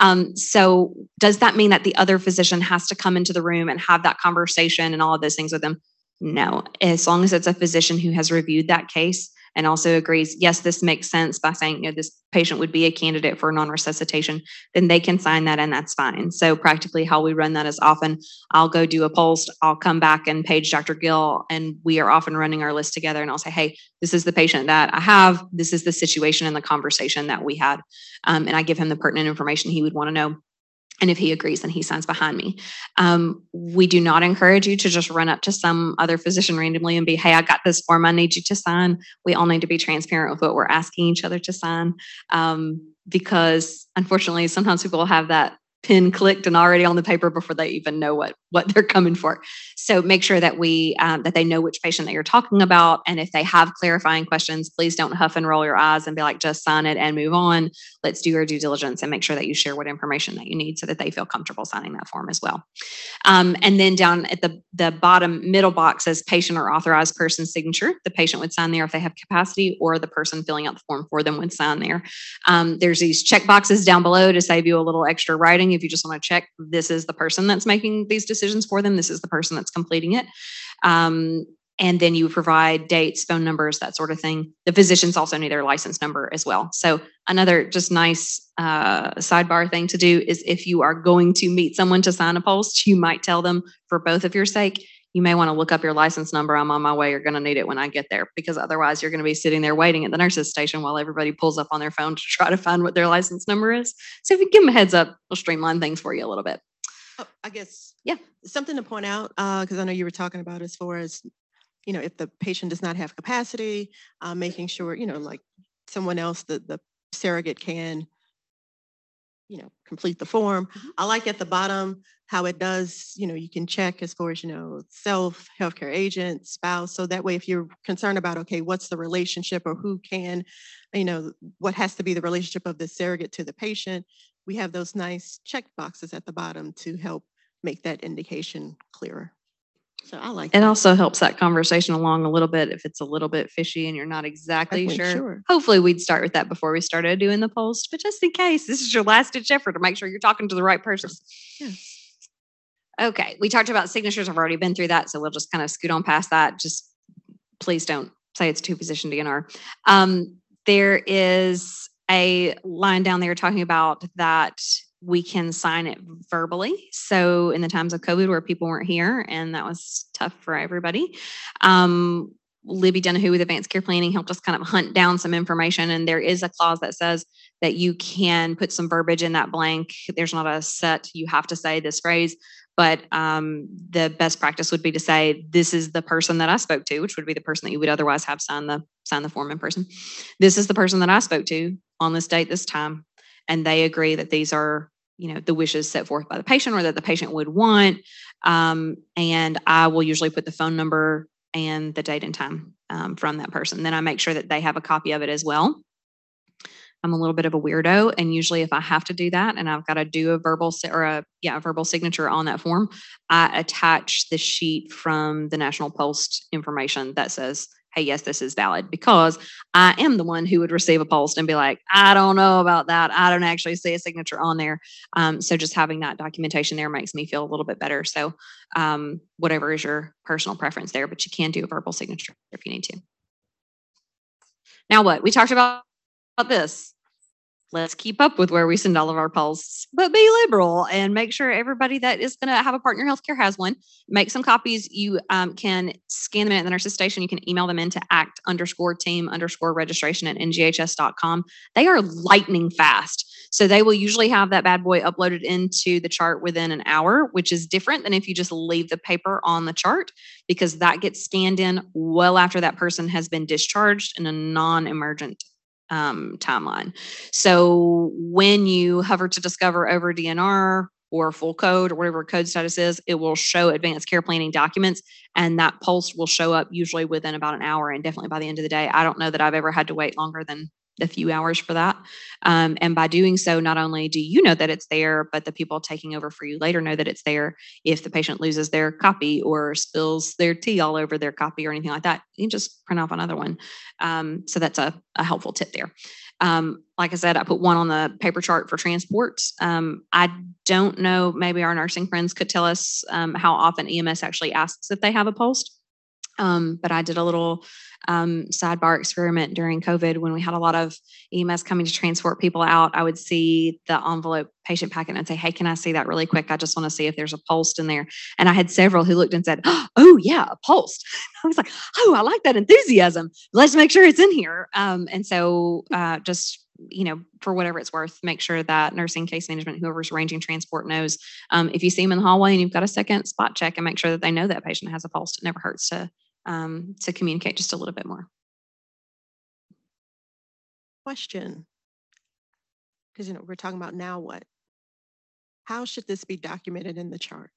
Um, so does that mean that the other physician has to come into the room and have that conversation and all of those things with them? No, as long as it's a physician who has reviewed that case and also agrees, yes, this makes sense by saying, you know, this patient would be a candidate for non-resuscitation, then they can sign that and that's fine. So practically how we run that is often, I'll go do a POLST, I'll come back and page Doctor Gill, and we are often running our list together and I'll say, hey, this is the patient that I have, this is the situation and the conversation that we had. Um, and I give him the pertinent information he would want to know. And if he agrees, then he signs behind me. Um, we do not encourage you to just run up to some other physician randomly and be, hey, I got this form I need you to sign. We all need to be transparent with what we're asking each other to sign. Um, because unfortunately, sometimes people have that pen clicked and already on the paper before they even know what, what they're coming for. So make sure that we, um, that they know which patient that you're talking about. And if they have clarifying questions, please don't huff and roll your eyes and be like, just sign it and move on. Let's do your due diligence and make sure that you share what information that you need so that they feel comfortable signing that form as well. Um, and then down at the, the bottom middle box says patient or authorized person signature. The patient would sign there if they have capacity, or the person filling out the form for them would sign there. Um, there's these check boxes down below to save you a little extra writing. If you just want to check, this is the person that's making these decisions for them. This is the person that's completing it. Um, and then you provide dates, phone numbers, that sort of thing. The physicians also need their license number as well. So another just nice uh, sidebar thing to do is if you are going to meet someone to sign a POLST, you might tell them for both of your sake, you may want to look up your license number. I'm on my way. You're going to need it when I get there, because otherwise you're going to be sitting there waiting at the nurse's station while everybody pulls up on their phone to try to find what their license number is. So if you give them a heads up, we'll streamline things for you a little bit. Oh, I guess, yeah, something to point out, because uh, I know you were talking about as far as, you know, if the patient does not have capacity, uh, making sure, you know, like someone else, the, the surrogate can, you know, complete the form. Mm-hmm. I like at the bottom how it does, you know, you can check as far as, you know, self, healthcare agent, spouse. So that way, if you're concerned about, okay, what's the relationship or who can, you know, what has to be the relationship of the surrogate to the patient, we have those nice check boxes at the bottom to help make that indication clearer. So I like it. It also helps that conversation along a little bit if it's a little bit fishy and you're not exactly sure. sure. Hopefully we'd start with that before we started doing the post, but just in case, this is your last ditch effort to make sure you're talking to the right person. Yeah. Okay. We talked about signatures. I've already been through that. So we'll just kind of scoot on past that. Just please don't say it's two position D N R. Um, there is a line down there talking about that we can sign it verbally. So in the times of COVID where people weren't here and that was tough for everybody, um, Libby Dunahou with Advanced Care Planning helped us kind of hunt down some information. And there is a clause that says that you can put some verbiage in that blank. There's not a set, you have to say this phrase, but um, the best practice would be to say, this is the person that I spoke to, which would be the person that you would otherwise have sign the, sign the form in person. This is the person that I spoke to on this date, this time. And they agree that these are, you know, the wishes set forth by the patient or that the patient would want. Um, and I will usually put the phone number and the date and time um, from that person. Then I make sure that they have a copy of it as well. I'm a little bit of a weirdo. And usually if I have to do that and I've got to do a verbal si- or a, yeah, a verbal signature on that form, I attach the sheet from the National P O L S T information that says, hey, yes, this is valid, because I am the one who would receive a P O L S T and be like, I don't know about that. I don't actually see a signature on there. Um, so just having that documentation there makes me feel a little bit better. So um, whatever is your personal preference there, but you can do a verbal signature if you need to. Now what? We talked about, about this. Let's keep up with where we send all of our P O L S Ts, but be liberal and make sure everybody that is going to have a partner healthcare has one. Make some copies. You um, can scan them in at the nurse's station. You can email them into act underscore team underscore registration at N G H S dot com. They are lightning fast. So they will usually have that bad boy uploaded into the chart within an hour, which is different than if you just leave the paper on the chart, because that gets scanned in well after that person has been discharged in a non-emergent Um, timeline. So when you hover to discover over D N R or full code or whatever code status is, it will show advanced care planning documents, and that P O L S T will show up usually within about an hour and definitely by the end of the day. I don't know that I've ever had to wait longer than a few hours for that. Um, and by doing so, not only do you know that it's there, but the people taking over for you later know that it's there. If the patient loses their copy or spills their tea all over their copy or anything like that, you can just print off another one. Um, so that's a, a helpful tip there. Um, like I said, I put one on the paper chart for transports. Um, I don't know, maybe our nursing friends could tell us um, how often E M S actually asks if they have a P O L S T. Um, but I did a little um, sidebar experiment during COVID when we had a lot of E M S coming to transport people out. I would see the envelope patient packet and I'd say, hey, can I see that really quick? I just want to see if there's a P O L S T in there. And I had several who looked and said, oh yeah, a P O L S T. I was like, oh, I like that enthusiasm. Let's make sure it's in here. Um, and so uh, just, you know, for whatever it's worth, make sure that nursing, case management, whoever's arranging transport knows. Um, if you see them in the hallway and you've got a second, spot check and make sure that they know that patient has a P O L S T. It never hurts to Um, to communicate just a little bit more. Question, because you know we're talking about now what? How should this be documented in the chart?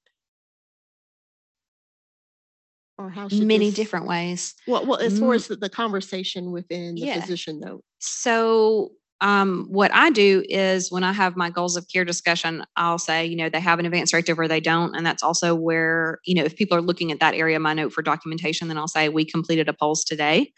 Or how should many this, different ways? Well, well, as far as the, the conversation within the yeah. physician note. So um, what I do is when I have my goals of care discussion, I'll say, you know, they have an advanced directive or they don't. And that's also where, you know, if people are looking at that area of my note for documentation, then I'll say, we completed a P O L S T today.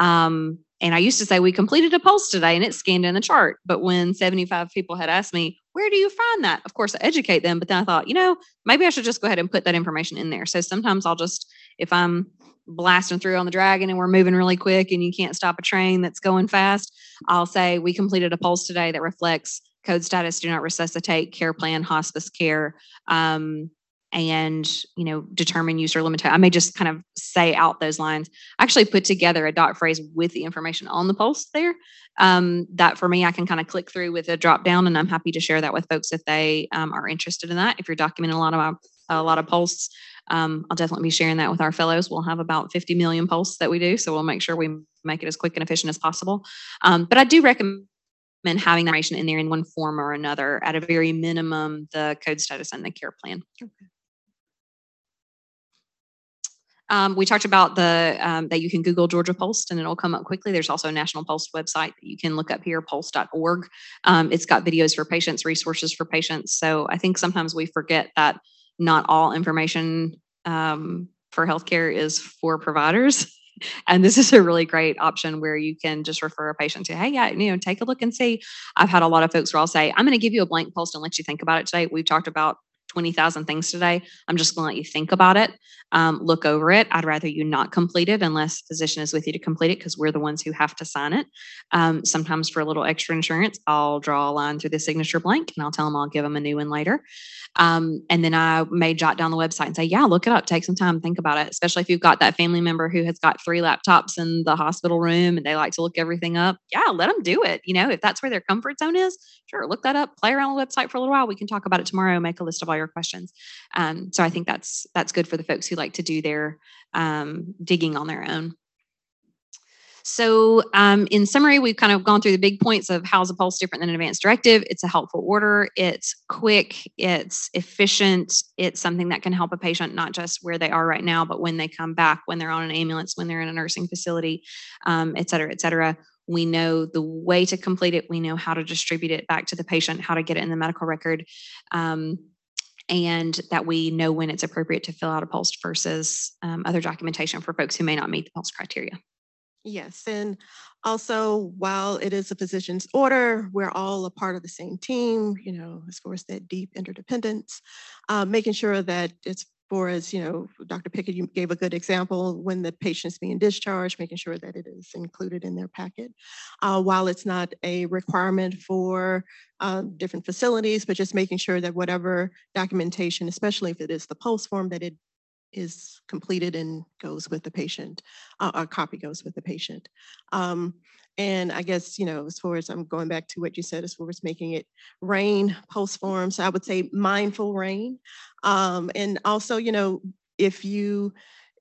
Um, and I used to say we completed a P O L S T today and it's scanned in the chart. But when seventy-five people had asked me, where do you find that? Of course I educate them, but then I thought, you know, maybe I should just go ahead and put that information in there. So sometimes I'll just, if I'm blasting through on the Dragon and we're moving really quick and you can't stop a train that's going fast, I'll say we completed a P O L S T today that reflects code status, do not resuscitate, care plan, hospice care, um, and, you know, determine use or limitation. I may just kind of say out those lines. I actually put together a dot phrase with the information on the P O L S T there. Um, that for me, I can kind of click through with a drop down, and I'm happy to share that with folks if they um, are interested in that. If you're documenting a lot of my, a lot of P O L S Ts, Um, I'll definitely be sharing that with our fellows. We'll have about fifty million posts that we do. So we'll make sure we make it as quick and efficient as possible. Um, but I do recommend having the information in there in one form or another, at a very minimum, the code status and the care plan. Okay. Um, we talked about the um, that you can Google Georgia P O L S T and it'll come up quickly. There's also a National P O L S T website that you can look up here, P O L S T dot org. Um, it's got videos for patients, resources for patients. So I think sometimes we forget that not all information um, for healthcare is for providers. And this is a really great option where you can just refer a patient to, hey, yeah, you know, take a look and see. I've had a lot of folks where I'll say, I'm going to give you a blank post and let you think about it today. We've talked about twenty thousand things today. I'm just going to let you think about it, um, look over it. I'd rather you not complete it unless physician is with you to complete it, because we're the ones who have to sign it. Um, sometimes for a little extra insurance, I'll draw a line through the signature blank and I'll tell them I'll give them a new one later. Um, and then I may jot down the website and say, yeah, look it up, take some time, think about it, especially if you've got that family member who has got three laptops in the hospital room and they like to look everything up. Yeah, let them do it. You know, if that's where their comfort zone is, sure, look that up, play around with the website for a little while. We can talk about it tomorrow, make a list of all your questions. Um, so I think that's that's good for the folks who like to do their um, digging on their own. So um, in summary, we've kind of gone through the big points of how's a POLST different than an advanced directive. It's a helpful order. It's quick. It's efficient. It's something that can help a patient, not just where they are right now, but when they come back, when they're on an ambulance, when they're in a nursing facility, um, et cetera, et cetera. We know the way to complete it. We know how to distribute it back to the patient, how to get it in the medical record. Um, and that we know when it's appropriate to fill out a POLST versus um, other documentation for folks who may not meet the POLST criteria. Yes, and also while it is a physician's order, we're all a part of the same team, you know, as far as that deep interdependence, uh, making sure that it's for as, you know, Doctor Pickett, you gave a good example when the patient's being discharged, making sure that it is included in their packet. Uh, while it's not a requirement for uh, different facilities, but just making sure that whatever documentation, especially if it is the POLST form, that it is completed and goes with the patient, uh, or copy goes with the patient. Um, And I guess, you know, as far as I'm going back to what you said, as far as making it rain POLST forms, so I would say mindful rain. Um, and also, you know, if you,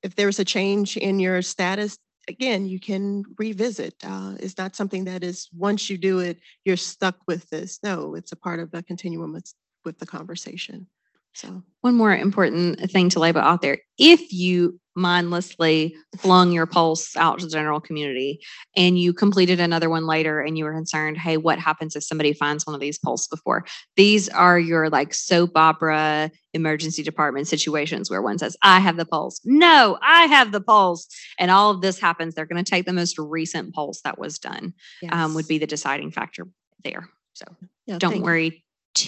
if there's a change in your status, again, you can revisit. Uh, it's not something that is, once you do it, you're stuck with this. No, it's a part of the continuum with, with the conversation. So one more important thing to label out there, if you mindlessly flung your POLST out to the general community and you completed another one later and you were concerned, hey, what happens if somebody finds one of these POLST before? These are your like soap opera emergency department situations where one says, I have the POLST. No, I have the POLST. And all of this happens. They're going to take the most recent POLST that was done, yes. um, would be the deciding factor there. So yeah, don't worry. You.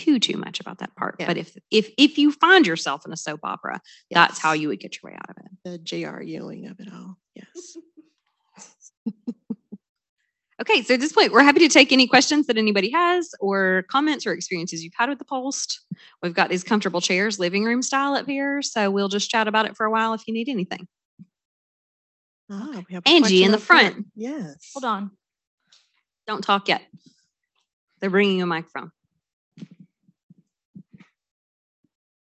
too too much about that part, yeah. But if if if you find yourself in a soap opera, yes. That's how you would get your way out of it. The J R Ewing of it all, yes. Okay, so at this point, we're happy to take any questions that anybody has, or comments or experiences you've had with the POLST. We've got these comfortable chairs, living room style up here, so we'll just chat about it for a while if you need anything. Oh, we have Angie in the front. Here. Yes. Hold on. Don't talk yet. They're bringing a microphone.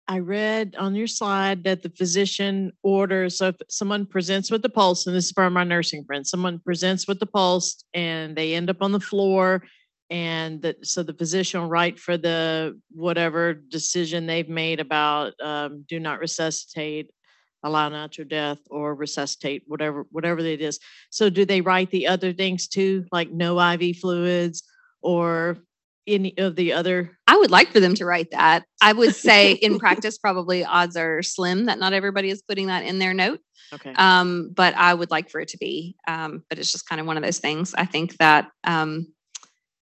I read on your slide that the physician orders, so if someone presents with the POLST, and this is from my nursing friend, someone presents with the POLST and they end up on the floor, and the, so the physician will write for the whatever decision they've made about um, do not resuscitate, allow natural death, or resuscitate, whatever whatever it is. So do they write the other things too, like no I V fluids or any of the other? I would like for them to write that. I would say in practice, probably odds are slim that not everybody is putting that in their note. Okay. Um, but I would like for it to be, um, but it's just kind of one of those things. I think that, um,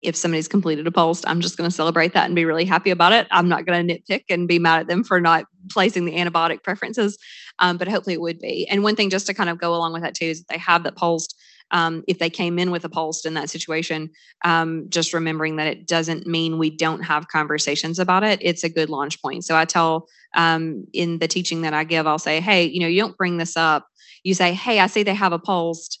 if somebody's completed a POLST, I'm just going to celebrate that and be really happy about it. I'm not going to nitpick and be mad at them for not placing the antibiotic preferences. Um, but hopefully it would be. And one thing just to kind of go along with that too, is if they have that POLST, Um, if they came in with a POLST in that situation, um, just remembering that it doesn't mean we don't have conversations about it. It's a good launch point. So I tell um, in the teaching that I give, I'll say, hey, you know, you don't bring this up. You say, hey, I see they have a POLST.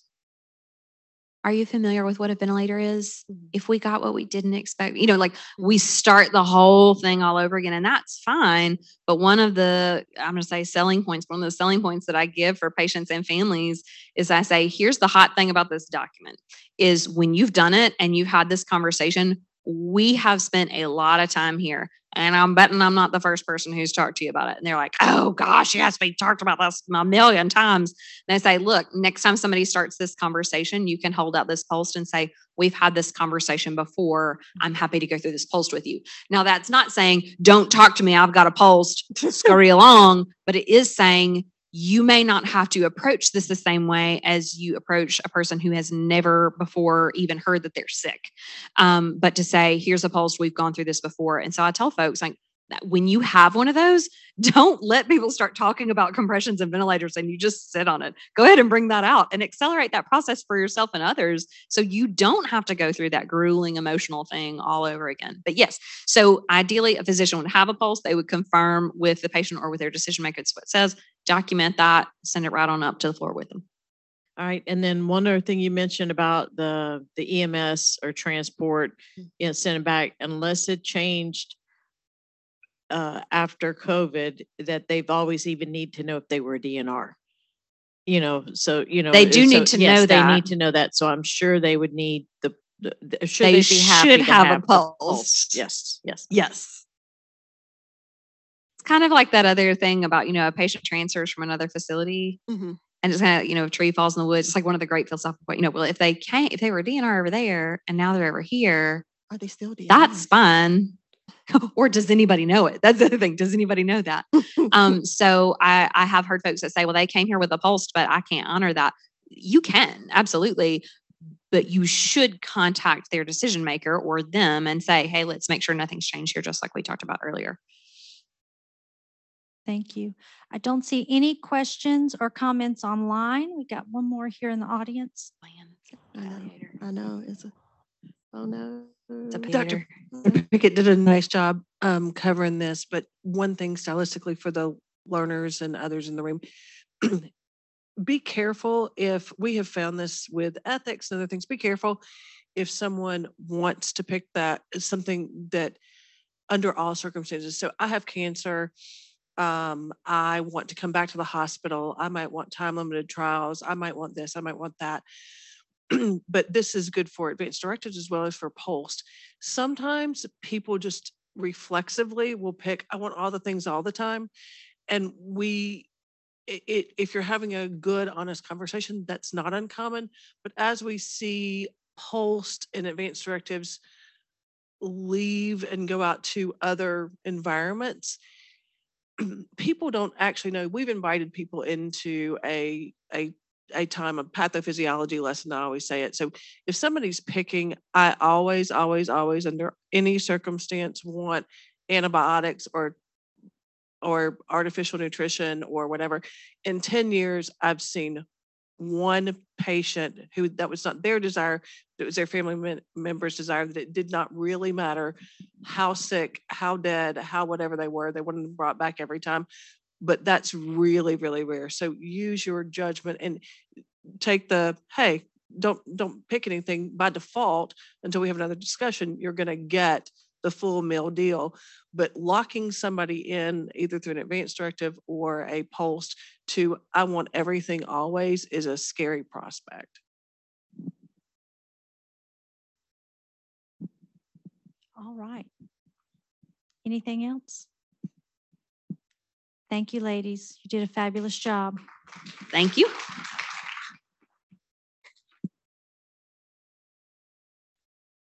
Are you familiar with what a ventilator is? If we got what we didn't expect, you know, like we start the whole thing all over again, and that's fine. But one of the, I'm going to say selling points, one of the selling points that I give for patients and families is I say, here's the hot thing about this document is when you've done it and you've had this conversation, we have spent a lot of time here. And I'm betting I'm not the first person who's talked to you about it. And they're like, oh gosh, yes, we talked about this a million times. And I say, look, next time somebody starts this conversation, you can hold out this POLST and say, we've had this conversation before. I'm happy to go through this POLST with you. Now that's not saying, don't talk to me. I've got a POLST, scurry along. But it is saying, you may not have to approach this the same way as you approach a person who has never before even heard that they're sick. Um, but to say, here's a POLST, we've gone through this before. And so I tell folks, like, when you have one of those, don't let people start talking about compressions and ventilators and you just sit on it. Go ahead and bring that out and accelerate that process for yourself and others so you don't have to go through that grueling emotional thing all over again. But yes, so ideally a physician would have a POLST. They would confirm with the patient or with their decision maker. It's what it says. Document that. Send it right on up to the floor with them. All right. And then one other thing you mentioned about the, the E M S or transport, you know, sending back, unless it changed Uh, after COVID, that they've always even need to know if they were a D N R, you know, so, you know, they do so, need to yes, know that. They need to know that. So I'm sure they would need the, the, the should they, they be happy should to have, have a POLST. POLST. Yes. Yes. Yes. It's kind of like that other thing about, you know, a patient transfers from another facility mm-hmm. and just kind of, you know, a tree falls in the woods. It's like one of the great philosophical, you know, well, if they can't, if they were a D N R over there and now they're over here, are they still D N R? That's fine. Or does anybody know it? That's the other thing. Does anybody know that? Um, so I, I have heard folks that say, well, they came here with a POLST, but I can't honor that. You can, absolutely. But you should contact their decision maker or them and say, hey, let's make sure nothing's changed here, just like we talked about earlier. Thank you. I don't see any questions or comments online. We got one more here in the audience. Man, I, I know. It's a, oh, no. Doctor Pickett did a nice job um, covering this, but one thing stylistically for the learners and others in the room, be careful if we have found this with ethics and other things, be careful if someone wants to pick that something that under all circumstances. So I have cancer. Um, I want to come back to the hospital. I might want time limited trials. I might want this. I might want that. But this is good for advanced directives as well as for POLST. Sometimes people just reflexively will pick, I want all the things all the time. And we, it, if you're having a good, honest conversation, that's not uncommon. But as we see POLST and advanced directives leave and go out to other environments, people don't actually know. We've invited people into a, a, a time of pathophysiology lesson. I always say it. So if somebody's picking, I always, always, always under any circumstance want antibiotics or, or artificial nutrition or whatever. In ten years, I've seen one patient who that was not their desire. It was their family member's desire that it did not really matter how sick, how dead, how, whatever they were, they wanted them brought back every time. But that's really, really rare. So use your judgment and take the, hey, don't don't pick anything by default until we have another discussion. You're going to get the full meal deal. But locking somebody in either through an advanced directive or a POLST to I want everything always is a scary prospect. All right. Anything else? Thank you, ladies. You did a fabulous job. Thank you.